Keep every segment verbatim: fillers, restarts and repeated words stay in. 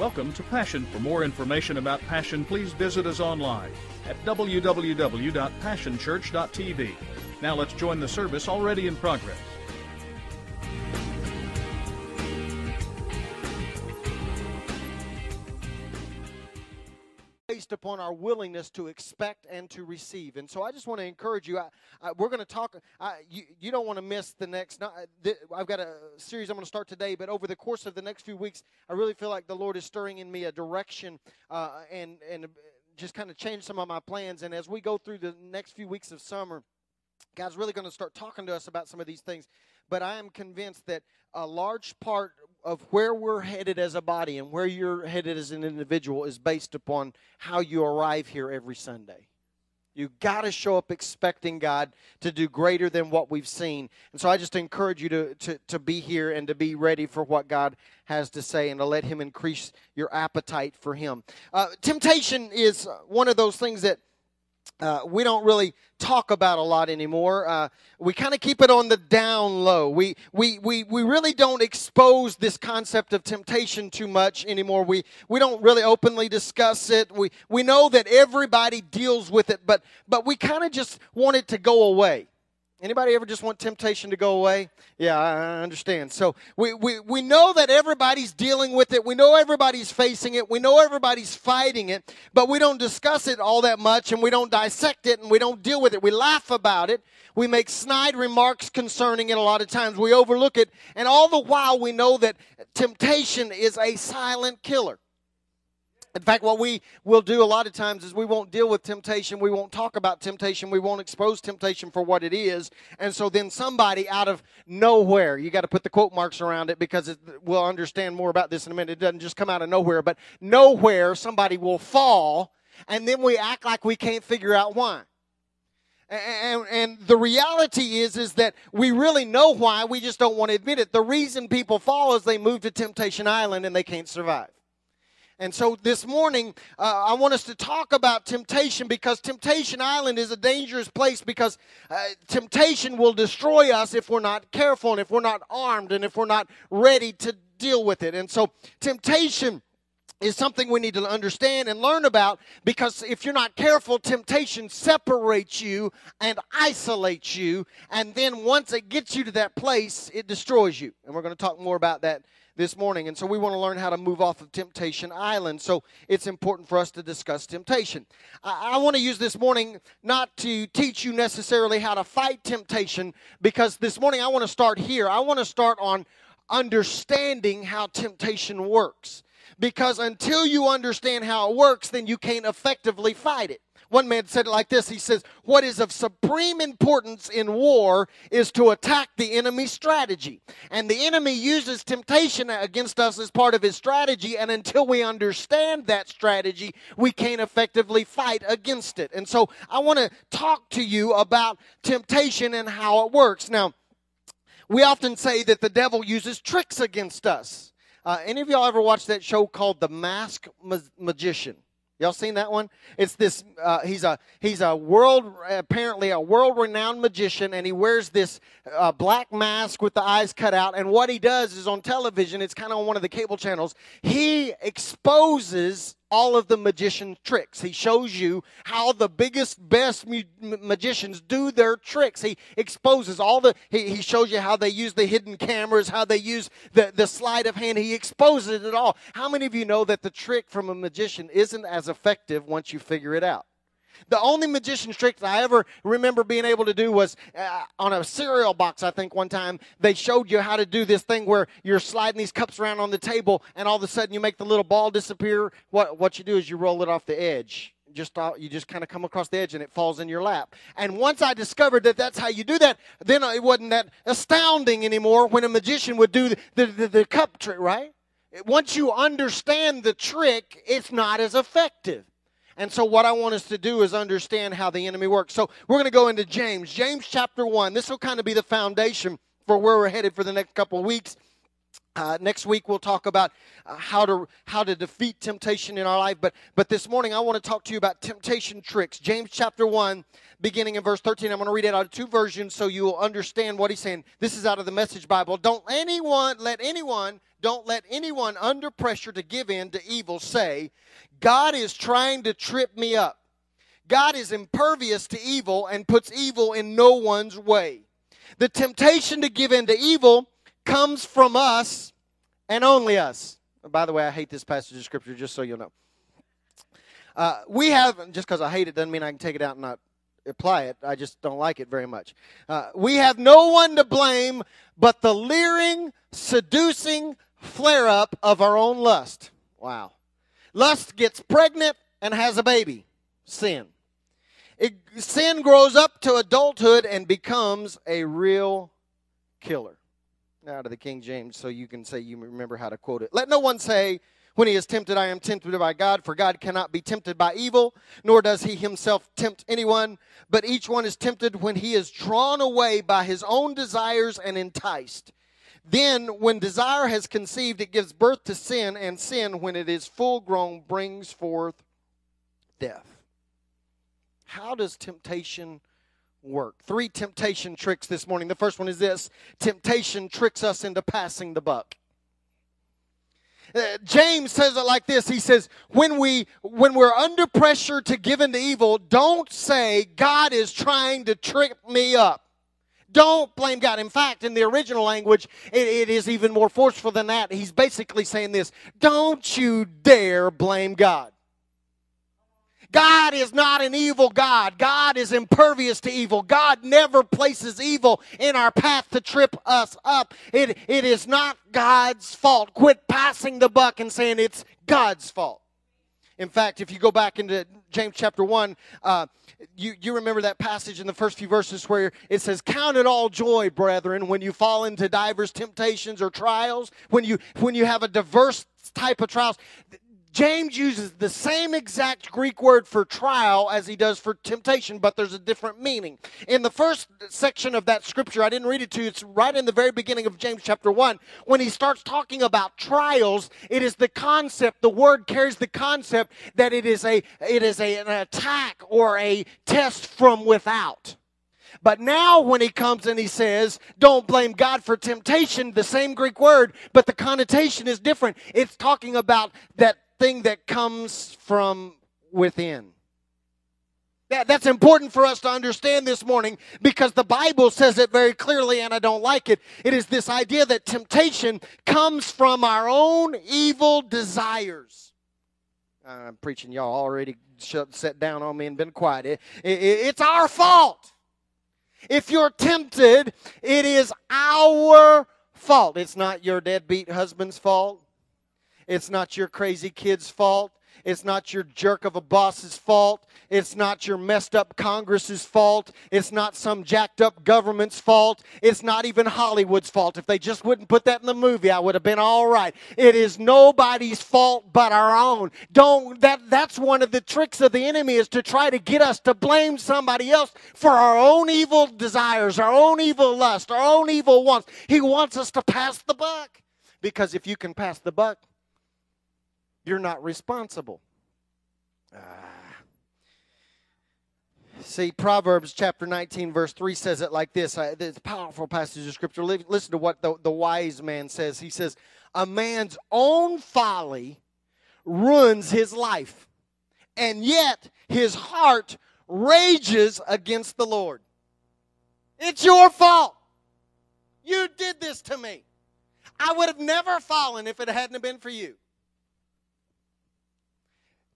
Welcome to Passion. For more information about Passion, please visit us online at w w w dot passion church dot t v. Now let's join the service already in progress. Based upon our willingness to expect and to receive. And so I just want to encourage you. I, I, we're going to talk. I, you, you don't want to miss the next. Not, th- I've got a series I'm going to start today, but over the course of the next few weeks, I really feel like the Lord is stirring in me a direction uh, and, and just kind of change some of my plans. And as we go through the next few weeks of summer, God's really going to start talking to us about some of these things. But I am convinced that a large part of where we're headed as a body and where you're headed as an individual is based upon how you arrive here every Sunday. You got to show up expecting God to do greater than what we've seen. And so I just encourage you to, to, to be here and to be ready for what God has to say and to let Him increase your appetite for Him. Uh, temptation is one of those things that Uh, we don't really talk about a lot anymore. Uh, we kind of keep it on the down low. We we we we really don't expose this concept of temptation too much anymore. We we don't really openly discuss it. We we know that everybody deals with it, but but we kind of just want it to go away. Anybody ever just want temptation to go away? Yeah, I understand. So we, we, we know that everybody's dealing with it. We know everybody's facing it. We know everybody's fighting it. But we don't discuss it all that much, and we don't dissect it, and we don't deal with it. We laugh about it. We make snide remarks concerning it a lot of times. We overlook it. And all the while, we know that temptation is a silent killer. In fact, what we will do a lot of times is we won't deal with temptation, we won't talk about temptation, we won't expose temptation for what it is, and so then somebody out of nowhere, you got to put the quote marks around it because it, we'll understand more about this in a minute, it doesn't just come out of nowhere, but nowhere somebody will fall, and then we act like we can't figure out why. And, and the reality is, is that we really know why, we just don't want to admit it. The reason people fall is they move to Temptation Island and they can't survive. And so this morning, uh, I want us to talk about temptation because Temptation Island is a dangerous place because uh, temptation will destroy us if we're not careful and if we're not armed and if we're not ready to deal with it. And so temptation is something we need to understand and learn about because if you're not careful, temptation separates you and isolates you. And then once it gets you to that place, it destroys you. And we're going to talk more about that this morning, and so we want to learn how to move off of Temptation Island, so it's important for us to discuss temptation. I, I want to use this morning not to teach you necessarily how to fight temptation, because this morning I want to start here. I want to start on understanding how temptation works, because until you understand how it works, then you can't effectively fight it. One man said it like this, he says, what is of supreme importance in war is to attack the enemy's strategy. And the enemy uses temptation against us as part of his strategy, and until we understand that strategy, we can't effectively fight against it. And so I want to talk to you about temptation and how it works. Now, we often say that the devil uses tricks against us. Uh, any of y'all ever watched that show called The Masked Magician? Y'all seen that one? It's this, uh, he's a he's a world, apparently a world-renowned magician, and he wears this uh, black mask with the eyes cut out, and what he does is on television, it's kind of on one of the cable channels, he exposes all of the magician's tricks. He shows you how the biggest, best mu- magicians do their tricks. He exposes all the, he, he shows you how they use the hidden cameras, how they use the, the sleight of hand. He exposes it all. How many of you know that the trick from a magician isn't as effective once you figure it out? The only magician's trick that I ever remember being able to do was uh, on a cereal box, I think, one time. They showed you how to do this thing where you're sliding these cups around on the table, and all of a sudden you make the little ball disappear. What what you do is you roll it off the edge. Just You just kind of come across the edge, and it falls in your lap. And once I discovered that that's how you do that, then it wasn't that astounding anymore when a magician would do the, the, the, the cup trick, right? Once you understand the trick, it's not as effective. And so what I want us to do is understand how the enemy works. So we're going to go into James. James chapter one. This will kind of be the foundation for where we're headed for the next couple of weeks. Uh, next week we'll talk about uh, how to how to defeat temptation in our life. But, but this morning I want to talk to you about temptation tricks. James chapter one, beginning in verse thirteen. I'm going to read it out of two versions so you will understand what he's saying. This is out of the Message Bible. Don't anyone let anyone don't let anyone under pressure to give in to evil say, God is trying to trip me up. God is impervious to evil and puts evil in no one's way. The temptation to give in to evil comes from us and only us. By the way, I hate this passage of Scripture, just so you'll know. Uh, we have, just because I hate it doesn't mean I can take it out and not apply it. I just don't like it very much. Uh, we have no one to blame but the leering, seducing flare-up of our own lust. Wow. Lust gets pregnant and has a baby. Sin. It, sin grows up to adulthood and becomes a real killer. Now to the King James, so you can say you remember how to quote it. Let no one say, when he is tempted, I am tempted by God, for God cannot be tempted by evil, nor does he himself tempt anyone. But each one is tempted when he is drawn away by his own desires and enticed. Then, when desire has conceived, it gives birth to sin, and sin, when it is full grown, brings forth death. How does temptation work? Three temptation tricks this morning. The first one is this. Temptation tricks us into passing the buck. Uh, James says it like this. He says, when, we, when we're under pressure to give in to evil, don't say, God is trying to trip me up. Don't blame God. In fact, in the original language, it, it is even more forceful than that. He's basically saying this. Don't you dare blame God. God is not an evil God. God is impervious to evil. God never places evil in our path to trip us up. It, it is not God's fault. Quit passing the buck and saying it's God's fault. In fact, if you go back into James chapter one, uh, you, you remember that passage in the first few verses where it says, count it all joy, brethren, when you fall into divers temptations or trials, when you, when you have a diverse type of trials. James uses the same exact Greek word for trial as he does for temptation, but there's a different meaning. In the first section of that scripture, I didn't read it to you, it's right in the very beginning of James chapter one. When he starts talking about trials, it is the concept, the word carries the concept that it is a it is a, an attack or a test from without. But now when he comes and he says, don't blame God for temptation, the same Greek word, but the connotation is different. It's talking about that thing that comes from within. That, that's important for us to understand this morning because the Bible says it very clearly and I don't like it. It is this idea that temptation comes from our own evil desires. I'm preaching, y'all already shut, sat down on me and been quiet. It, it, it's our fault. If you're tempted, it is our fault. It's not your deadbeat husband's fault. It's not your crazy kid's fault. It's not your jerk of a boss's fault. It's not your messed up Congress's fault. It's not some jacked up government's fault. It's not even Hollywood's fault. If they just wouldn't put that in the movie, I would have been all right. It is nobody's fault but our own. Don't that that's one of the tricks of the enemy is to try to get us to blame somebody else for our own evil desires, our own evil lust, our own evil wants. He wants us to pass the buck. Because if you can pass the buck, you're not responsible. Ah. See, Proverbs chapter nineteen, verse three says it like this. It's a powerful passage of Scripture. Listen to what the, the wise man says. He says, a man's own folly ruins his life, and yet his heart rages against the Lord. It's your fault. You did this to me. I would have never fallen if it hadn't been for you.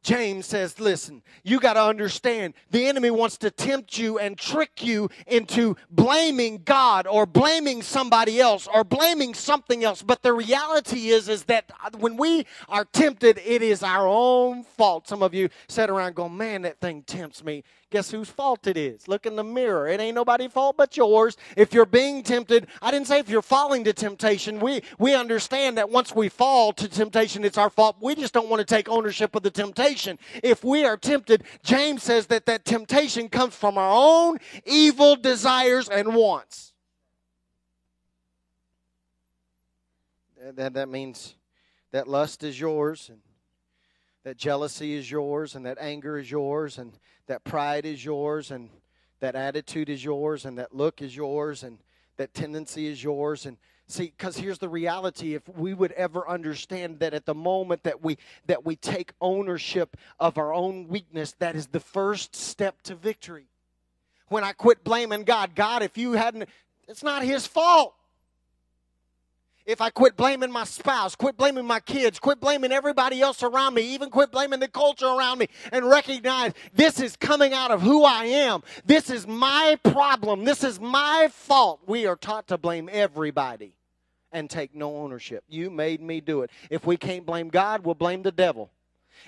James says, listen, you got to understand the enemy wants to tempt you and trick you into blaming God or blaming somebody else or blaming something else. But the reality is, is that when we are tempted, it is our own fault. Some of you sit around going, man, that thing tempts me. Guess whose fault it is? Look in the mirror. It ain't nobody's fault but yours. If you're being tempted, I didn't say if you're falling to temptation. We we understand that once we fall to temptation, it's our fault. We just don't want to take ownership of the temptation. If we are tempted, James says that that temptation comes from our own evil desires and wants. That, that means that lust is yours and that jealousy is yours, and that anger is yours, and that pride is yours, and that attitude is yours, and that look is yours, and that tendency is yours, and See, because here's the reality. If we would ever understand that at the moment that we that we take ownership of our own weakness, that is the first step to victory. When I quit blaming God, God, if you hadn't, it's not his fault. If I quit blaming my spouse, quit blaming my kids, quit blaming everybody else around me, even quit blaming the culture around me, and recognize this is coming out of who I am. This is my problem. This is my fault. We are taught to blame everybody and take no ownership. You made me do it. If we can't blame God, we'll blame the devil.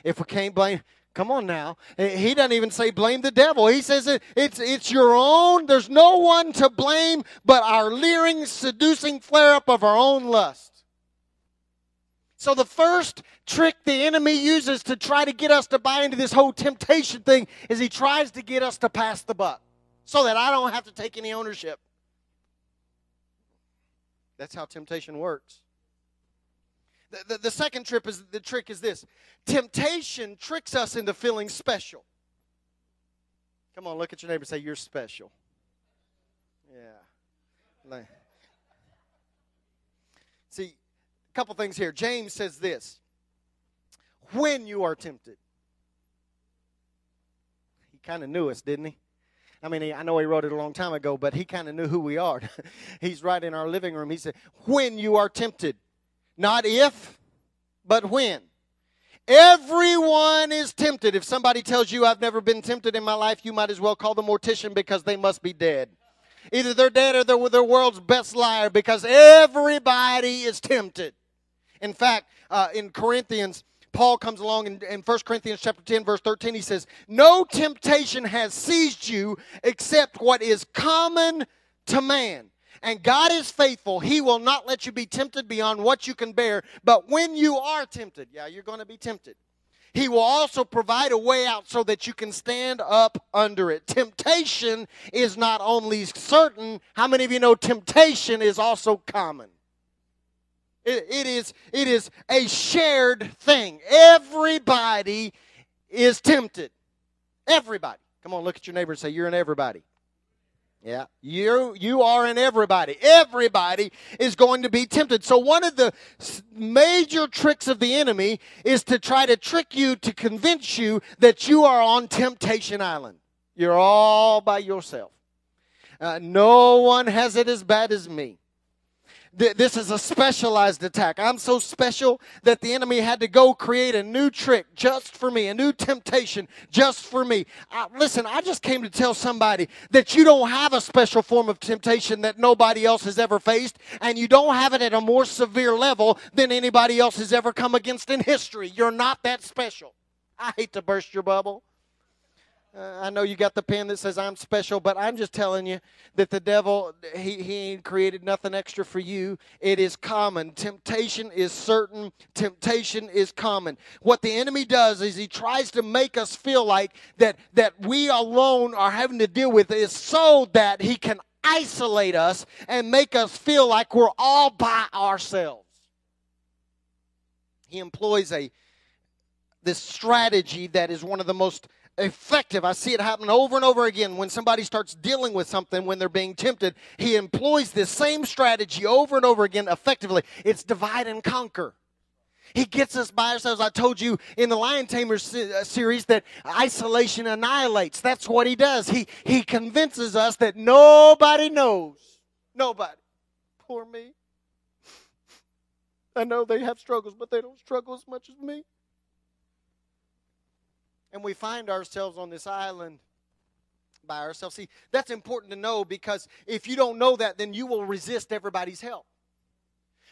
If we can't blame, come on now. He doesn't even say blame the devil. He says it, it's it's your own. There's no one to blame but our leering, seducing flare-up of our own lust. So the first trick the enemy uses to try to get us to buy into this whole temptation thing is he tries to get us to pass the buck so that I don't have to take any ownership. That's how temptation works. The, the, the second trip is the trick is this. Temptation tricks us into feeling special. Come on, look at your neighbor and say, you're special. Yeah. See, a couple things here. James says this. When you are tempted. He kind of knew us, didn't he? I mean, he, I know he wrote it a long time ago, but he kind of knew who we are. He's right in our living room. He said, when you are tempted. Not if, but when. Everyone is tempted. If somebody tells you I've never been tempted in my life, you might as well call them mortician because they must be dead. Either they're dead or they're the world's best liar because everybody is tempted. In fact, uh, in Corinthians, Paul comes along in, in First Corinthians chapter ten, verse thirteen. He says, no temptation has seized you except what is common to man. And God is faithful. He will not let you be tempted beyond what you can bear. But when you are tempted, yeah, you're going to be tempted. He will also provide a way out so that you can stand up under it. Temptation is not only certain. How many of you know temptation is also common? It, it is, it is a shared thing. Everybody is tempted. Everybody. Come on, look at your neighbor and say, you're an everybody. Yeah, you you are in everybody. Everybody is going to be tempted. So one of the major tricks of the enemy is to try to trick you to convince you that you are on Temptation Island. You're all by yourself. Uh, no one has it as bad as me. Th- this is a specialized attack. I'm so special that the enemy had to go create a new trick just for me, a new temptation just for me. I, listen, I just came to tell somebody that you don't have a special form of temptation that nobody else has ever faced, and you don't have it at a more severe level than anybody else has ever come against in history. You're not that special. I hate to burst your bubble. Uh, I know you got the pen that says I'm special, but I'm just telling you that the devil, he, he ain't created nothing extra for you. It is common. Temptation is certain. Temptation is common. What the enemy does is he tries to make us feel like that, that we alone are having to deal with it so that he can isolate us and make us feel like we're all by ourselves. He employs a this strategy that is one of the most effective. I see it happen over and over again when somebody starts dealing with something when they're being tempted. He employs this same strategy over and over again effectively. It's divide and conquer. He gets us by ourselves. I told you in the Lion Tamer series that isolation annihilates. That's what he does. He he convinces us that nobody knows. Nobody. Poor me. I know they have struggles, but they don't struggle as much as me. And we find ourselves on this island by ourselves. See, that's important to know because if you don't know that, then you will resist everybody's help.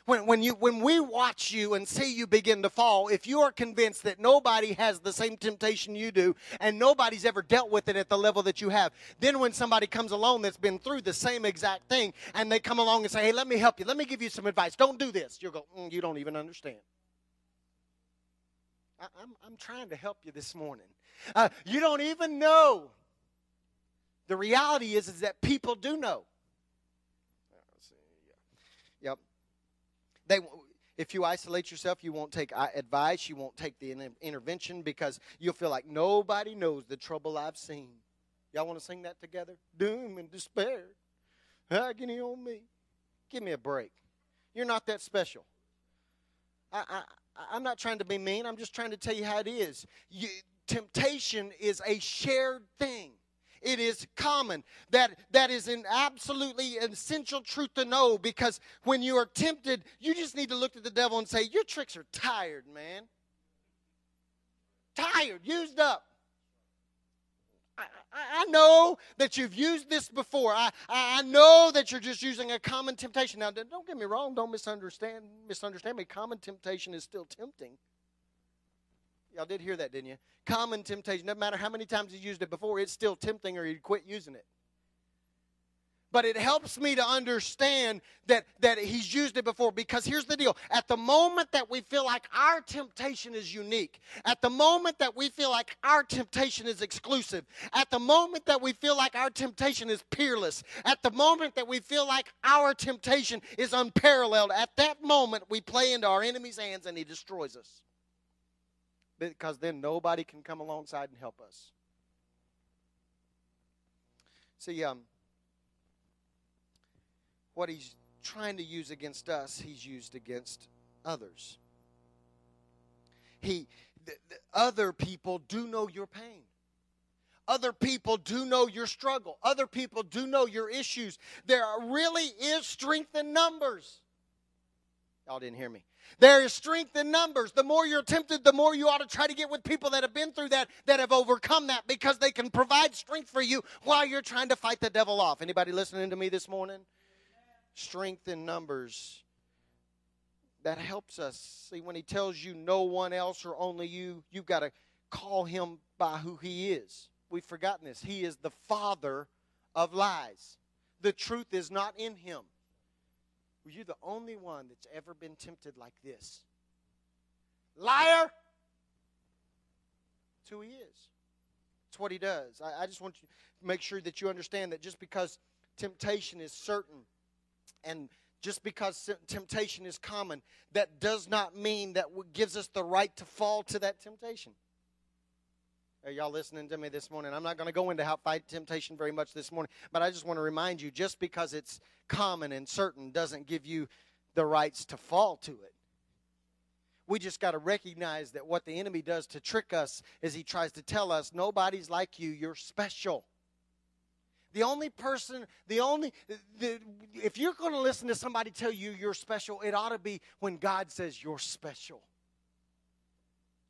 When, when, you, when we watch you and see you begin to fall, if you are convinced that nobody has the same temptation you do and nobody's ever dealt with it at the level that you have, then when somebody comes along that's been through the same exact thing and they come along and say, hey, let me help you. Let me give you some advice. Don't do this. You'll go, mm, you don't even understand. I'm, I'm trying to help you this morning. Uh, you don't even know. The reality is, is that people do know. Yep. They, if you isolate yourself, you won't take advice. You won't take the in- intervention because you'll feel like nobody knows the trouble I've seen. Y'all want to sing that together? Doom and despair. Agony on me. Give me a break. You're not that special. I, I, I'm not trying to be mean. I'm just trying to tell you how it is. You, temptation is a shared thing. It is common. That, that is an absolutely essential truth to know, because when you are tempted, you just need to look at the devil and say, your tricks are tired, man. Tired, used up. I, I know that you've used this before. I, I know that you're just using a common temptation. Now, don't get me wrong. Don't misunderstand, misunderstand me. Common temptation is still tempting. Y'all did hear that, didn't you? Common temptation. Doesn't matter how many times you used it before, it's still tempting, or you'd quit using it. But it helps me to understand that, that he's used it before, because here's the deal. At the moment that we feel like our temptation is unique, at the moment that we feel like our temptation is exclusive, at the moment that we feel like our temptation is peerless, at the moment that we feel like our temptation is unparalleled, at that moment we play into our enemy's hands and he destroys us. Because then nobody can come alongside and help us. See, um... what he's trying to use against us, he's used against others. He, th- th- other people do know your pain. Other people do know your struggle. Other people do know your issues. There really is strength in numbers. Y'all didn't hear me. There is strength in numbers. The more you're tempted, the more you ought to try to get with people that have been through that, that have overcome that, because they can provide strength for you while you're trying to fight the devil off. Anybody listening to me this morning? Strength in numbers, that helps us. See, when he tells you no one else or only you, you've got to call him by who he is. We've forgotten this. He is the father of lies. The truth is not in him. Well, you're the only one that's ever been tempted like this. Liar! That's who he is. That's what he does. I, I just want you to make sure that you understand that just because temptation is certain, and just because temptation is common, that does not mean that gives us the right to fall to that temptation. Are y'all listening to me this morning? I'm not going to go into how to fight temptation very much this morning, but I just want to remind you, just because it's common and certain doesn't give you the rights to fall to it. We just got to recognize that what the enemy does to trick us is he tries to tell us, nobody's like you, you're special. The only person, the only, the, if you're going to listen to somebody tell you you're special, it ought to be when God says you're special.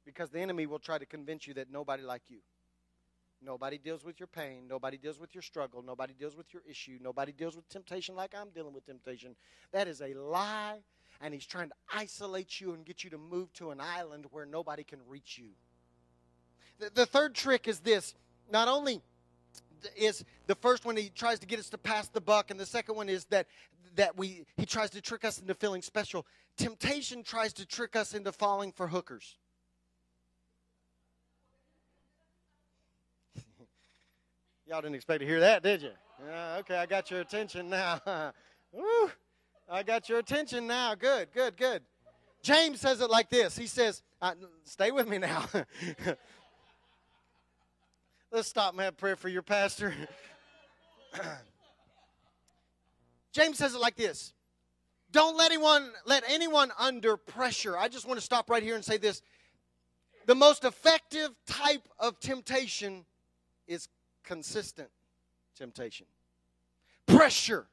Because the enemy will try to convince you that nobody like you. Nobody deals with your pain. Nobody deals with your struggle. Nobody deals with your issue. Nobody deals with temptation like I'm dealing with temptation. That is a lie, and he's trying to isolate you and get you to move to an island where nobody can reach you. The, the third trick is this. Not only is the first one he tries to get us to pass the buck, and the second one is that that we he tries to trick us into feeling special. Temptation tries to trick us into falling for hookers. Y'all didn't expect to hear that, did you? Uh, okay, I got your attention now. Woo, I got your attention now. Good, good, good. James says it like this. He says, uh, "Stay with me now." Let's stop and have prayer for your pastor. James says it like this. Don't let anyone, let anyone under pressure. I just want to stop right here and say this. The most effective type of temptation is consistent temptation. Pressure.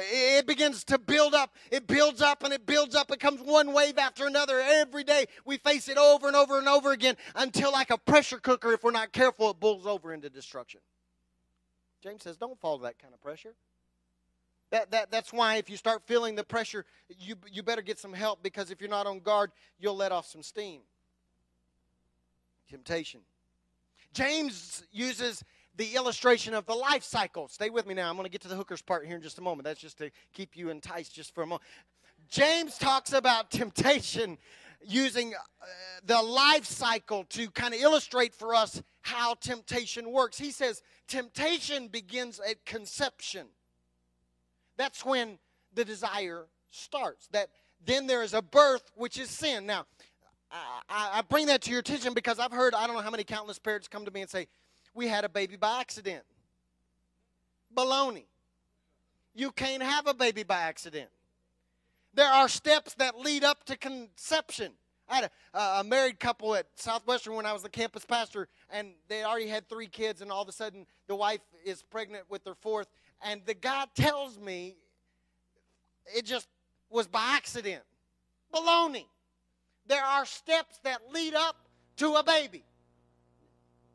It begins to build up. It builds up and it builds up. It comes one wave after another. Every day we face it over and over and over again until, like a pressure cooker, if we're not careful, it bulls over into destruction. James says, don't fall to that kind of pressure. That, that, that's why if you start feeling the pressure, you, you better get some help, because if you're not on guard, you'll let off some steam. Temptation. James uses the illustration of the life cycle. Stay with me now. I'm going to get to the hookers part here in just a moment. That's just to keep you enticed just for a moment. James talks about temptation using uh, the life cycle to kind of illustrate for us how temptation works. He says temptation begins at conception. That's when the desire starts. That then there is a birth, which is sin. Now, I, I bring that to your attention because I've heard, I don't know how many countless parents come to me and say, we had a baby by accident. Baloney. You can't have a baby by accident. There are steps that lead up to conception. I had a, a married couple at Southwestern when I was the campus pastor, and they already had three kids, and all of a sudden the wife is pregnant with their fourth. And the guy tells me it just was by accident. Baloney. There are steps that lead up to a baby.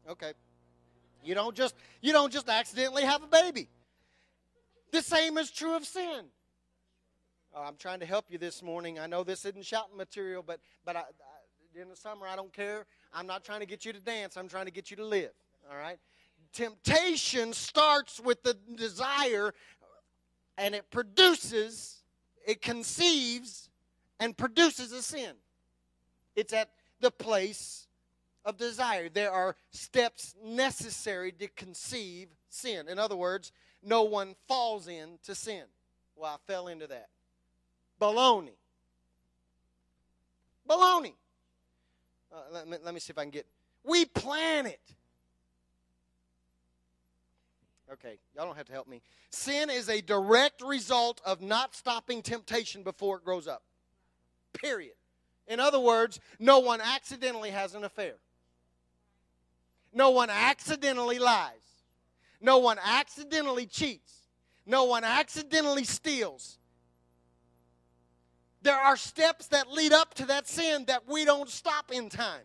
Okay. You don't just you don't just accidentally have a baby. The same is true of sin. Oh, I'm trying to help you this morning. I know this isn't shouting material, but but I, I, in the summer, I don't care. I'm not trying to get you to dance. I'm trying to get you to live. All right? Temptation starts with the desire, and it produces, it conceives, and produces a sin. It's at the place of desire. There are steps necessary to conceive sin. In other words, no one falls into sin. Well, I fell into that. Baloney. Baloney. Uh, let, me, let me see if I can get... We plan it. Okay, y'all don't have to help me. Sin is a direct result of not stopping temptation before it grows up. Period. In other words, no one accidentally has an affair. No one accidentally lies. No one accidentally cheats. No one accidentally steals. There are steps that lead up to that sin that we don't stop in time.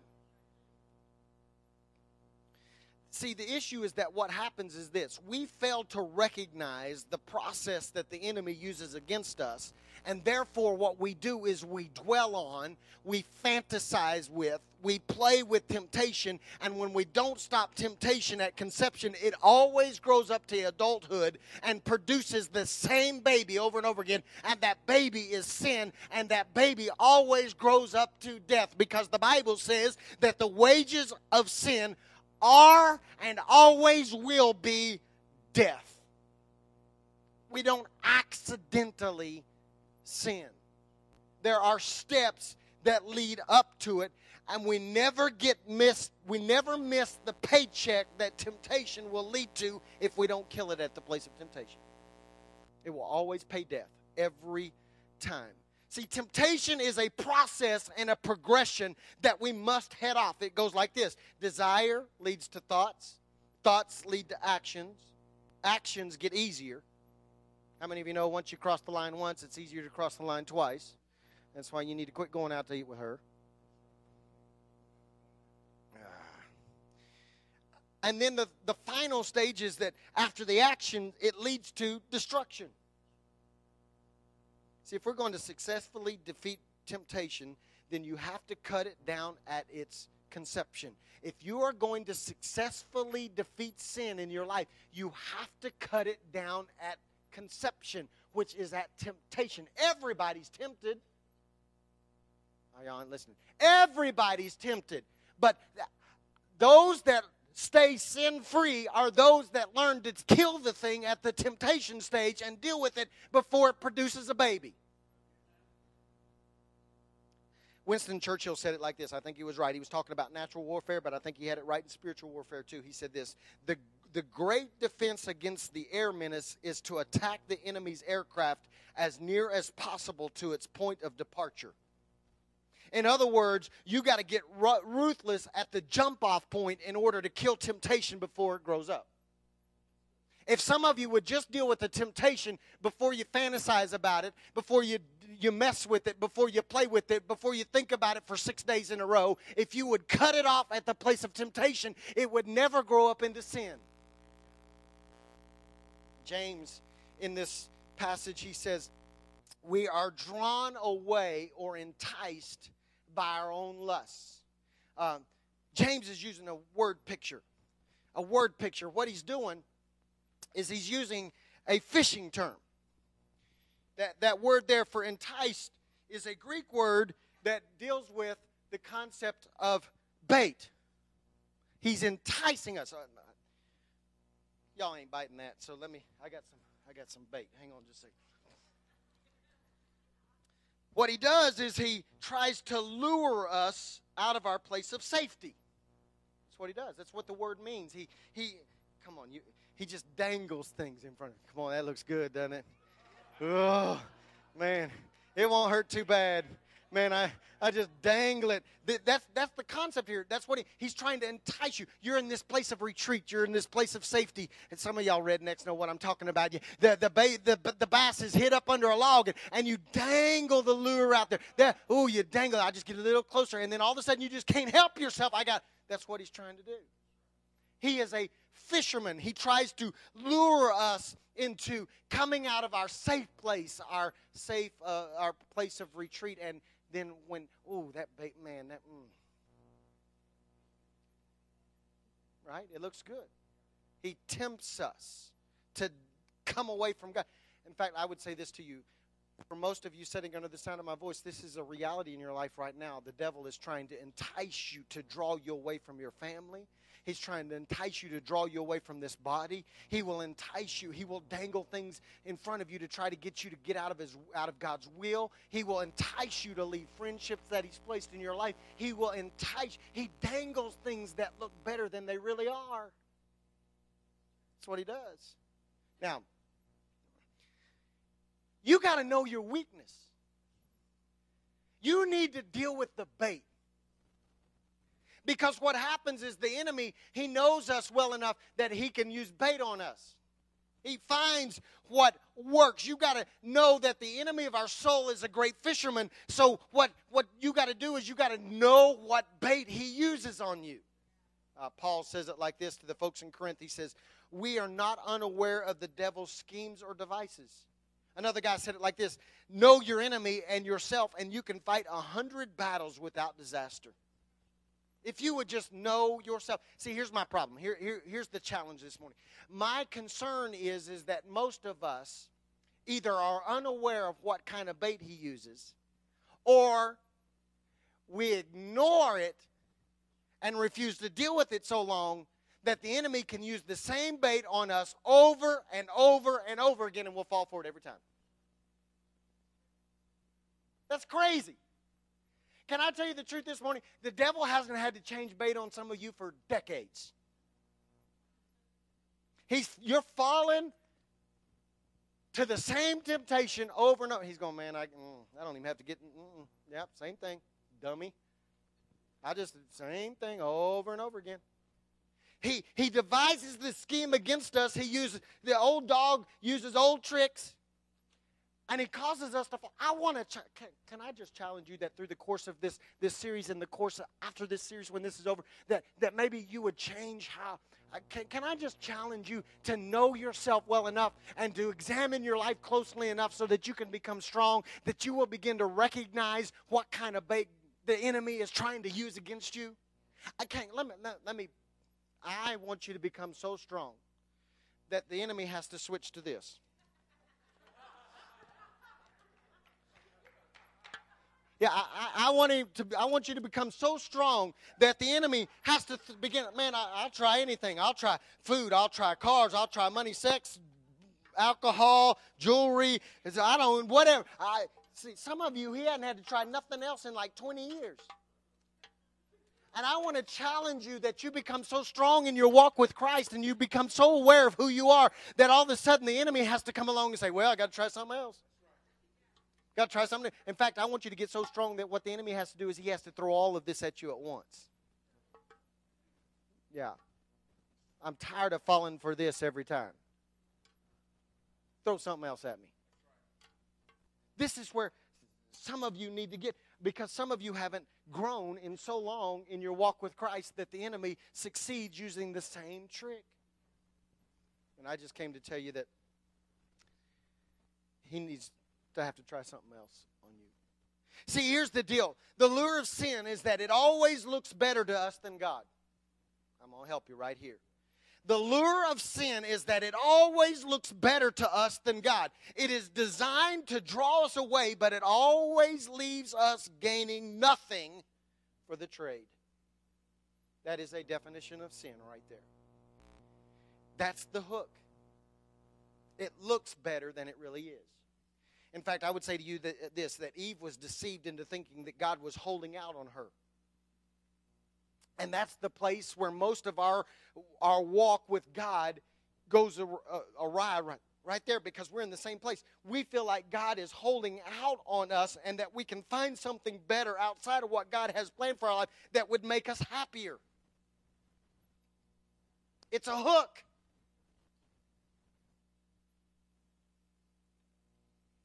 See, the issue is that what happens is this. We fail to recognize the process that the enemy uses against us. And therefore, what we do is we dwell on, we fantasize with, we play with temptation. And when we don't stop temptation at conception, it always grows up to adulthood and produces the same baby over and over again. And that baby is sin. And that baby always grows up to death. Because the Bible says that the wages of sin are and always will be death. We don't accidentally sin. There are steps that lead up to it, and we never get missed. We never miss the paycheck that temptation will lead to if we don't kill it at the place of temptation. It will always pay death every time. See, temptation is a process and a progression that we must head off. It goes like this. Desire leads to thoughts. Thoughts lead to actions. Actions get easier. How many of you know once you cross the line once, it's easier to cross the line twice? That's why you need to quit going out to eat with her. And then the, the final stage is that after the action, it leads to destruction. See, if we're going to successfully defeat temptation, then you have to cut it down at its conception. If you are going to successfully defeat sin in your life, you have to cut it down at conception, which is at temptation. Everybody's tempted. Are y'all listening? Everybody's tempted. But those that stay sin-free are those that learn to kill the thing at the temptation stage and deal with it before it produces a baby. Winston Churchill said it like this. I think he was right. He was talking about natural warfare, but I think he had it right in spiritual warfare too. He said this, the, the great defense against the air menace is to attack the enemy's aircraft as near as possible to its point of departure. In other words, you got to get ruthless at the jump-off point in order to kill temptation before it grows up. If some of you would just deal with the temptation before you fantasize about it, before you you mess with it, before you play with it, before you think about it for six days in a row, if you would cut it off at the place of temptation, it would never grow up into sin. James, in this passage, he says, we are drawn away or enticed by our own lusts. Um, James is using a word picture. A word picture. What he's doing is he's using a fishing term. That, that word there for enticed is a Greek word that deals with the concept of bait. He's enticing us. Y'all ain't biting that, so let me, I got some, I got some bait. Hang on just a second. What he does is he tries to lure us out of our place of safety. That's what he does. That's what the word means. He, he, come on, you, he just dangles things in front of you. Come on, that looks good, doesn't it? Oh, man. It won't hurt too bad. Man, I, I just dangle it. That's, that's the concept here. That's what he, he's trying to entice you. You're in this place of retreat. You're in this place of safety. And some of y'all rednecks know what I'm talking about. The, the, ba- the, the bass is hid up under a log, and, and you dangle the lure out there. That, oh, you dangle. I just get a little closer, and then all of a sudden you just can't help yourself. I got. That's what he's trying to do. He is a fisherman. He tries to lure us into coming out of our safe place, our safe, uh, our place of retreat, and then when, oh, that bait, man, that, mm. right? It looks good. He tempts us to come away from God. In fact, I would say this to you. For most of you sitting under the sound of my voice, this is a reality in your life right now. The devil is trying to entice you to draw you away from your family. He's trying to entice you to draw you away from this body. He will entice you. He will dangle things in front of you to try to get you to get out of his, out of God's will. He will entice you to leave friendships that he's placed in your life. He will entice. He dangles things that look better than they really are. That's what he does. Now, you got to know your weakness. You need to deal with the bait. Because what happens is the enemy, he knows us well enough that he can use bait on us. He finds what works. You got to know that the enemy of our soul is a great fisherman. So what, what you got to do is you got to know what bait he uses on you. Uh, Paul says it like this to the folks in Corinth. He says, we are not unaware of the devil's schemes or devices. Another guy said it like this, know your enemy and yourself, and you can fight a hundred battles without disaster. If you would just know yourself. See, here's my problem. Here, here, here's the challenge this morning. My concern is, is that most of us either are unaware of what kind of bait he uses, or we ignore it and refuse to deal with it so long that the enemy can use the same bait on us over and over and over again, and we'll fall for it every time. That's crazy. Can I tell you the truth this morning? The devil hasn't had to change bait on some of you for decades. He's, you're falling to the same temptation over and over. He's going, man, I, mm, I don't even have to get, mm, mm. Yep, same thing, dummy. I just, same thing over and over again. He, he devises this scheme against us. He uses, the old dog uses old tricks. And it causes us to fall. I want to, ch- can, can I just challenge you that through the course of this, this series and the course of, after this series when this is over, that, that maybe you would change how, uh, can, can I just challenge you to know yourself well enough and to examine your life closely enough so that you can become strong, that you will begin to recognize what kind of bait the enemy is trying to use against you? I can't, let me, let, let me, I want you to become so strong that the enemy has to switch to this. Yeah, I, I want him to. I want you to become so strong that the enemy has to th- begin. Man, I, I'll try anything. I'll try food. I'll try cars. I'll try money, sex, alcohol, jewelry. I don't. Whatever. I see. Some of you, he hadn't had to try nothing else in like twenty years. And I want to challenge you that you become so strong in your walk with Christ, and you become so aware of who you are that all of a sudden the enemy has to come along and say, "Well, I got to try something else." Got to try something. In fact, I want you to get so strong that what the enemy has to do is he has to throw all of this at you at once. Yeah. I'm tired of falling for this every time. Throw something else at me. This is where some of you need to get, because some of you haven't grown in so long in your walk with Christ that the enemy succeeds using the same trick. And I just came to tell you that he needs to have to try something else on you. See, here's the deal. The lure of sin is that it always looks better to us than God. I'm going to help you right here. The lure of sin is that it always looks better to us than God. It is designed to draw us away, but it always leaves us gaining nothing for the trade. That is a definition of sin right there. That's the hook. It looks better than it really is. In fact, I would say to you that this, that Eve was deceived into thinking that God was holding out on her. And that's the place where most of our, our walk with God goes awry right, right there, because we're in the same place. We feel like God is holding out on us and that we can find something better outside of what God has planned for our life that would make us happier. It's a hook.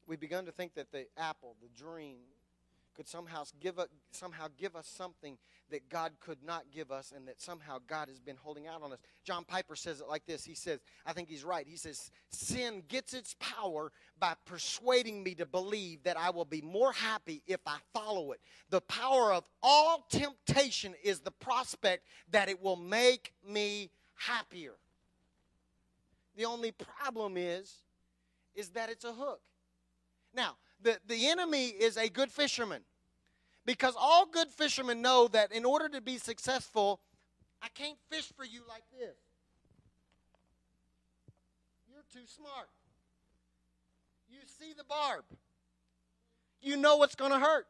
We've begun to think that the apple, the dream, could somehow give us, somehow give us something that God could not give us and that somehow God has been holding out on us. John Piper says it like this. He says, I think he's right. He says, sin gets its power by persuading me to believe that I will be more happy if I follow it. The power of all temptation is the prospect that it will make me happier. The only problem is, is that it's a hook. Now, The, the enemy is a good fisherman, because all good fishermen know that in order to be successful, I can't fish for you like this. You're too smart. You see the barb. You know what's going to hurt.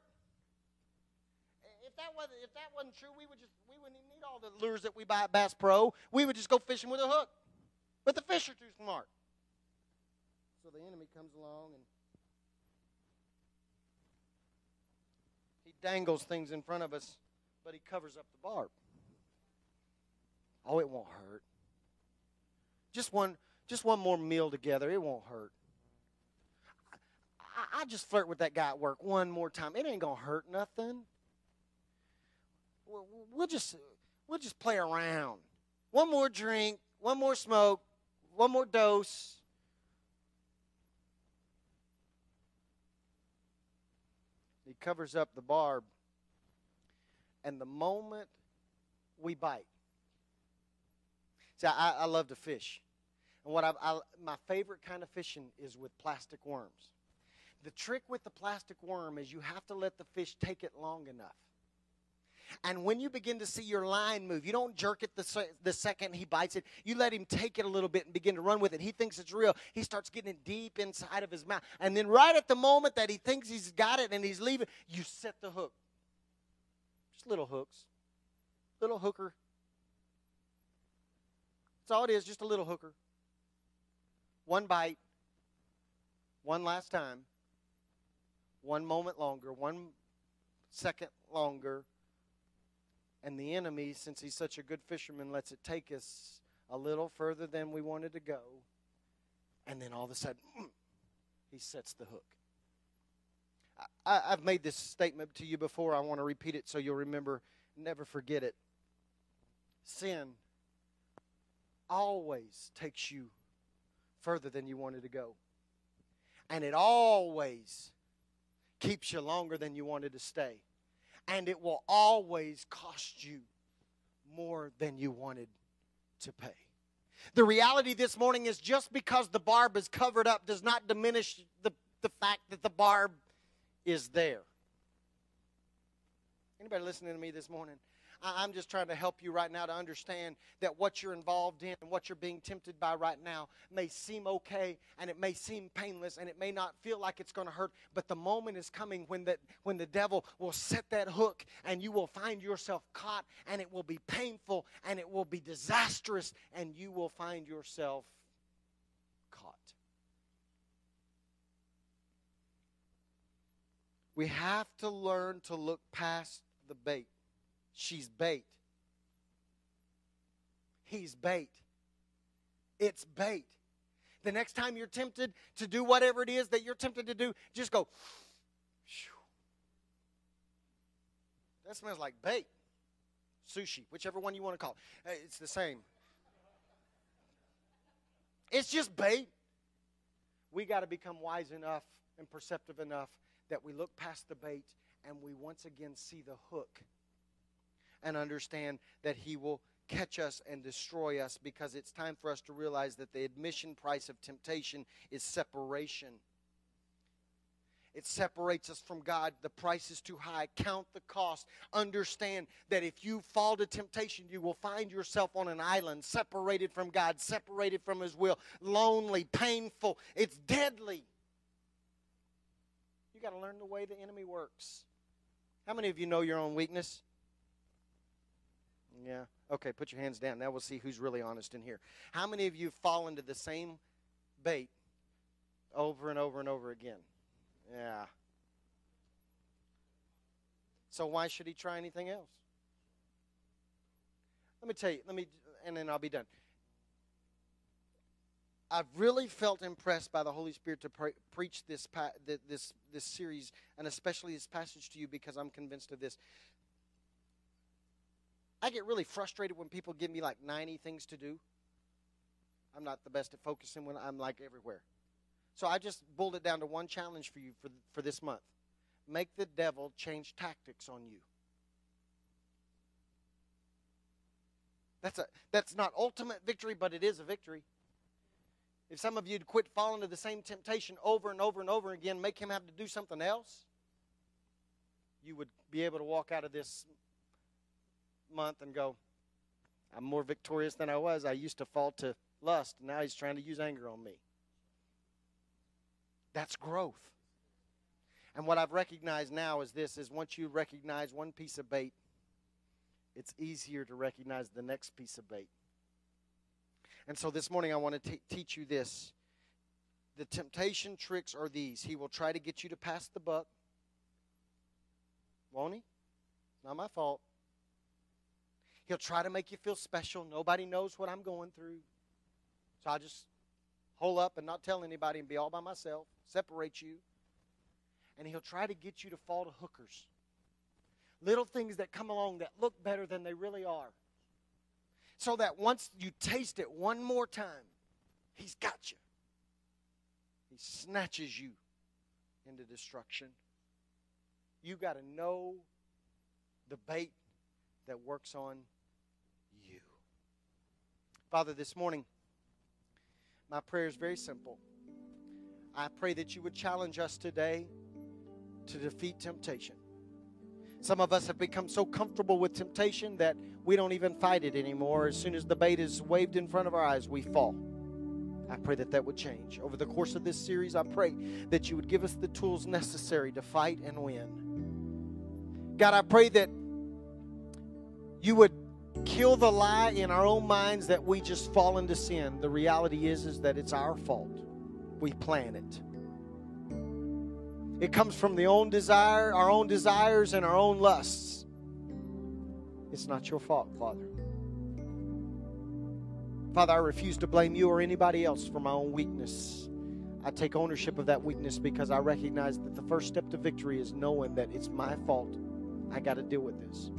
If that wasn't, if that wasn't true, we would just we wouldn't even need all the lures that we buy at Bass Pro. We would just go fishing with a hook. But the fish are too smart. So the enemy comes along and dangles things in front of us, but he covers up the barb. Oh, it won't hurt. Just one, just one more meal together, it won't hurt. I, I just flirt with that guy at work one more time. It ain't gonna hurt nothing. We'll, we'll just, we'll just play around. One more drink, one more smoke, one more dose. He covers up the barb, and the moment we bite. See, I, I love to fish, and what I, I my favorite kind of fishing is with plastic worms. The trick with the plastic worm is you have to let the fish take it long enough, and when you begin to see your line move, you don't jerk it the se- the second he bites it. You let him take it a little bit and begin to run with it. He thinks it's real. He starts getting it deep inside of his mouth. And then right at the moment that he thinks he's got it and he's leaving, you set the hook. Just little hooks. Little hooker. That's all it is, just a little hooker. One bite. One last time. One moment longer. One second longer. And the enemy, since he's such a good fisherman, lets it take us a little further than we wanted to go. And then all of a sudden, he sets the hook. I, I've made this statement to you before. I want to repeat it so you'll remember. Never forget it. Sin always takes you further than you wanted to go. And it always keeps you longer than you wanted to stay. And it will always cost you more than you wanted to pay. The reality this morning is just because the barb is covered up does not diminish the, the fact that the barb is there. Anybody listening to me this morning? I, I'm just trying to help you right now to understand that what you're involved in and what you're being tempted by right now may seem okay, and it may seem painless, and it may not feel like it's going to hurt, but the moment is coming when that when the devil will set that hook, and you will find yourself caught, and it will be painful, and it will be disastrous, and you will find yourself caught. We have to learn to look past the bait. She's bait. He's bait. It's bait. The next time you're tempted to do whatever it is that you're tempted to do, just go, phew. That smells like bait. Sushi, whichever one you want to call it. It's the same. It's just bait. We got to become wise enough and perceptive enough that we look past the bait and we once again see the hook. And understand that he will catch us and destroy us, because it's time for us to realize that the admission price of temptation is separation. It separates us from God. The price is too high. Count the cost. Understand that if you fall to temptation, you will find yourself on an island, separated from God, separated from His will, lonely, painful. It's deadly. You got to learn the way the enemy works. How many of you know your own weakness? Yeah. Okay, put your hands down. Now we'll see who's really honest in here. How many of you fall into the same bait over and over and over again. Yeah. So why should he try anything else? Let me tell you, let me, and then I'll be done. I've really felt impressed by the Holy Spirit to pre- preach this, pa- this, this series, and especially this passage to you, because I'm convinced of this. I get really frustrated when people give me like ninety things to do. I'm not the best at focusing when I'm like everywhere. So I just boiled it down to one challenge for you for, for this month. Make the devil change tactics on you. That's a that's not ultimate victory, but it is a victory. If some of you'd quit falling to the same temptation over and over and over again, make him have to do something else, you would be able to walk out of this month and go, I'm more victorious than I was. I used to fall to lust. Now he's trying to use anger on me. That's growth. And what I've recognized now is this, is once you recognize one piece of bait, it's easier to recognize the next piece of bait. And so this morning I want to t- teach you this. The temptation tricks are these. He will try to get you to pass the buck. Won't he? Not my fault. He'll try to make you feel special. Nobody knows what I'm going through. So I'll just hole up and not tell anybody and be all by myself, separate you. And he'll try to get you to fall to hookers. Little things that come along that look better than they really are. So that once you taste it one more time, he's got you. He snatches you into destruction. You got to know the bait that works on you. Father, this morning, my prayer is very simple. I pray that you would challenge us today to defeat temptation. Some of us have become so comfortable with temptation that we don't even fight it anymore. As soon as the bait is waved in front of our eyes, we fall. I pray that that would change. Over the course of this series, I pray that you would give us the tools necessary to fight and win. God, I pray that you would kill the lie in our own minds that we just fall into sin. The reality is, is that it's our fault. We plan it. It comes from the own desire, our own desires and our own lusts. It's not your fault, Father. Father, I refuse to blame you or anybody else for my own weakness. I take ownership of that weakness because I recognize that the first step to victory is knowing that it's my fault. I got to deal with this.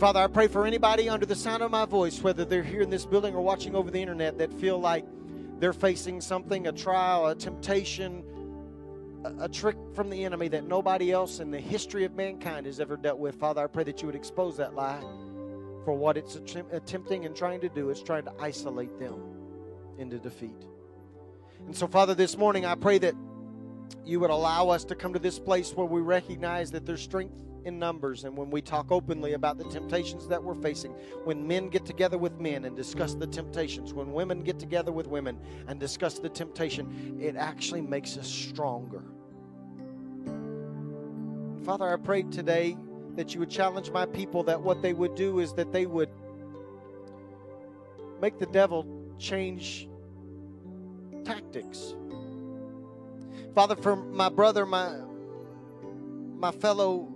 Father, I pray for anybody under the sound of my voice, whether they're here in this building or watching over the internet, that feel like they're facing something, a trial, a temptation, a trick from the enemy that nobody else in the history of mankind has ever dealt with. Father, I pray that you would expose that lie for what it's attempting and trying to do. It's trying to isolate them into defeat. And so, Father, this morning I pray that you would allow us to come to this place where we recognize that there's strength in numbers. And when we talk openly about the temptations that we're facing, when men get together with men and discuss the temptations, when women get together with women and discuss the temptation, it actually makes us stronger. Father, I pray today that you would challenge my people, that what they would do is that they would make the devil change tactics. Father, for my brother, my my fellow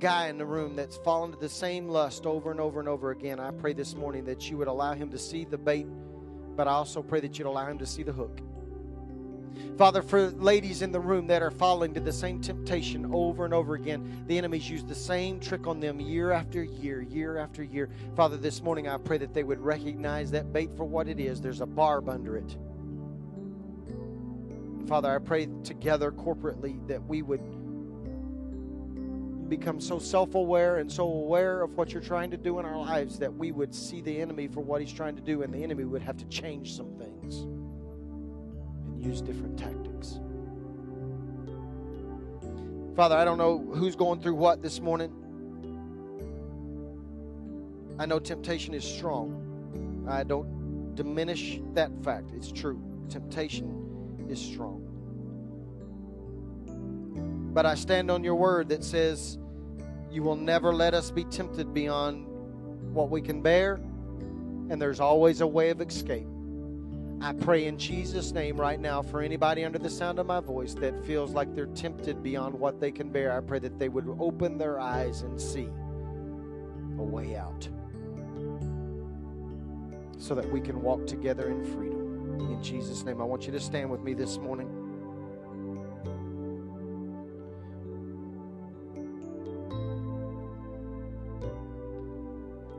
guy in the room that's fallen to the same lust over and over and over again, I pray this morning that you would allow him to see the bait, but I also pray that you'd allow him to see the hook. Father, for ladies in the room that are falling to the same temptation over and over again, the enemy's used the same trick on them year after year, year after year. Father, this morning I pray that they would recognize that bait for what it is. There's a barb under it. Father, I pray together corporately that we would become so self-aware and so aware of what you're trying to do in our lives that we would see the enemy for what he's trying to do, and the enemy would have to change some things and use different tactics. Father, I don't know who's going through what this morning. I know temptation is strong. I don't diminish that fact. It's true. Temptation is strong. But I stand on your word that says you will never let us be tempted beyond what we can bear, and there's always a way of escape. I pray in Jesus' name right now for anybody under the sound of my voice that feels like they're tempted beyond what they can bear. I pray that they would open their eyes and see a way out so that we can walk together in freedom. In Jesus' name, I want you to stand with me this morning.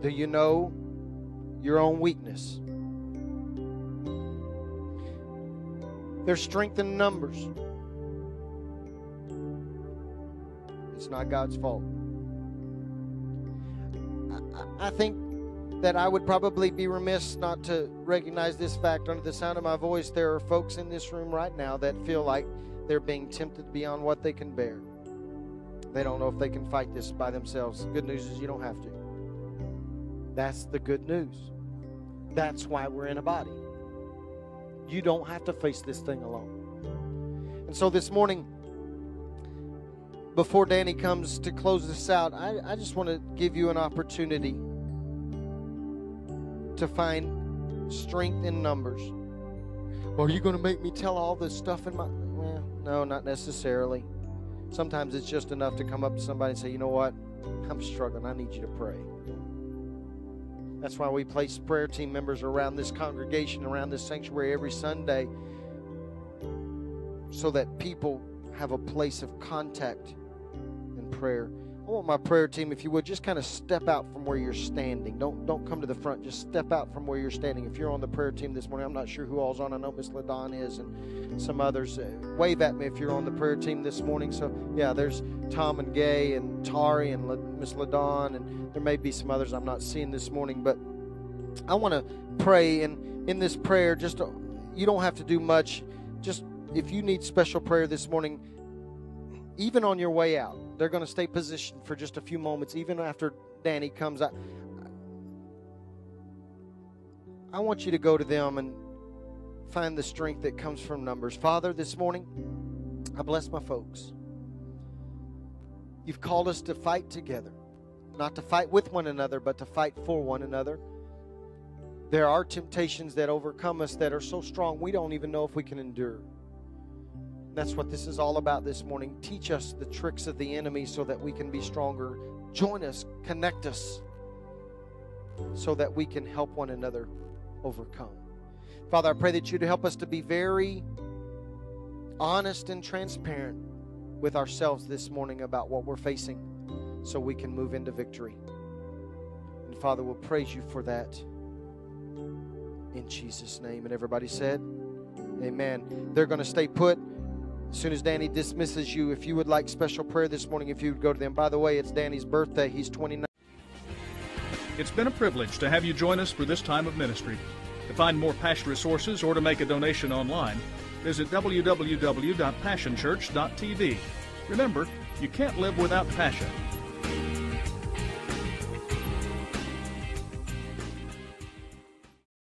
Do you know your own weakness? There's strength in numbers. It's not God's fault. I, I think that I would probably be remiss not to recognize this fact. Under the sound of my voice, there are folks in this room right now that feel like they're being tempted beyond what they can bear. They don't know if they can fight this by themselves. The good news is you don't have to. That's the good news. That's why we're in a body. You don't have to face this thing alone. And so this morning, before Danny comes to close this out, I, I just want to give you an opportunity to find strength in numbers. Well, are you going to make me tell all this stuff in my... Well, no, not necessarily. Sometimes it's just enough to come up to somebody and say, you know what? I'm struggling. I need you to pray. That's why we place prayer team members around this congregation, around this sanctuary every Sunday, so that people have a place of contact and prayer. I want my prayer team, if you would, just kind of step out from where you're standing. Don't don't come to the front. Just step out from where you're standing. If you're on the prayer team this morning, I'm not sure who all's on. I know Miss LaDawn is and some others. Wave at me if you're on the prayer team this morning. So, yeah, there's Tom and Gay and Tari and La- Miss LaDawn, and there may be some others I'm not seeing this morning, but I want to pray, and in this prayer, just you don't have to do much. Just if you need special prayer this morning, even on your way out, they're going to stay positioned for just a few moments, even after Danny comes out. I want you to go to them and find the strength that comes from numbers. Father, this morning, I bless my folks. You've called us to fight together, not to fight with one another, but to fight for one another. There are temptations that overcome us that are so strong we don't even know if we can endure. That's what this is all about this morning. Teach us the tricks of the enemy so that we can be stronger. Join us, connect us, so that we can help one another overcome. Father, I pray that you'd help us to be very honest and transparent with ourselves this morning about what we're facing so we can move into victory. And Father, we'll praise you for that in Jesus' name. And everybody said, amen. They're going to stay put. As soon as Danny dismisses you, if you would like special prayer this morning, if you would go to them. By the way, it's Danny's birthday. He's twenty-nine. It's been a privilege to have you join us for this time of ministry. To find more Passion resources or to make a donation online, visit w w w dot passion church dot t v. Remember, you can't live without passion.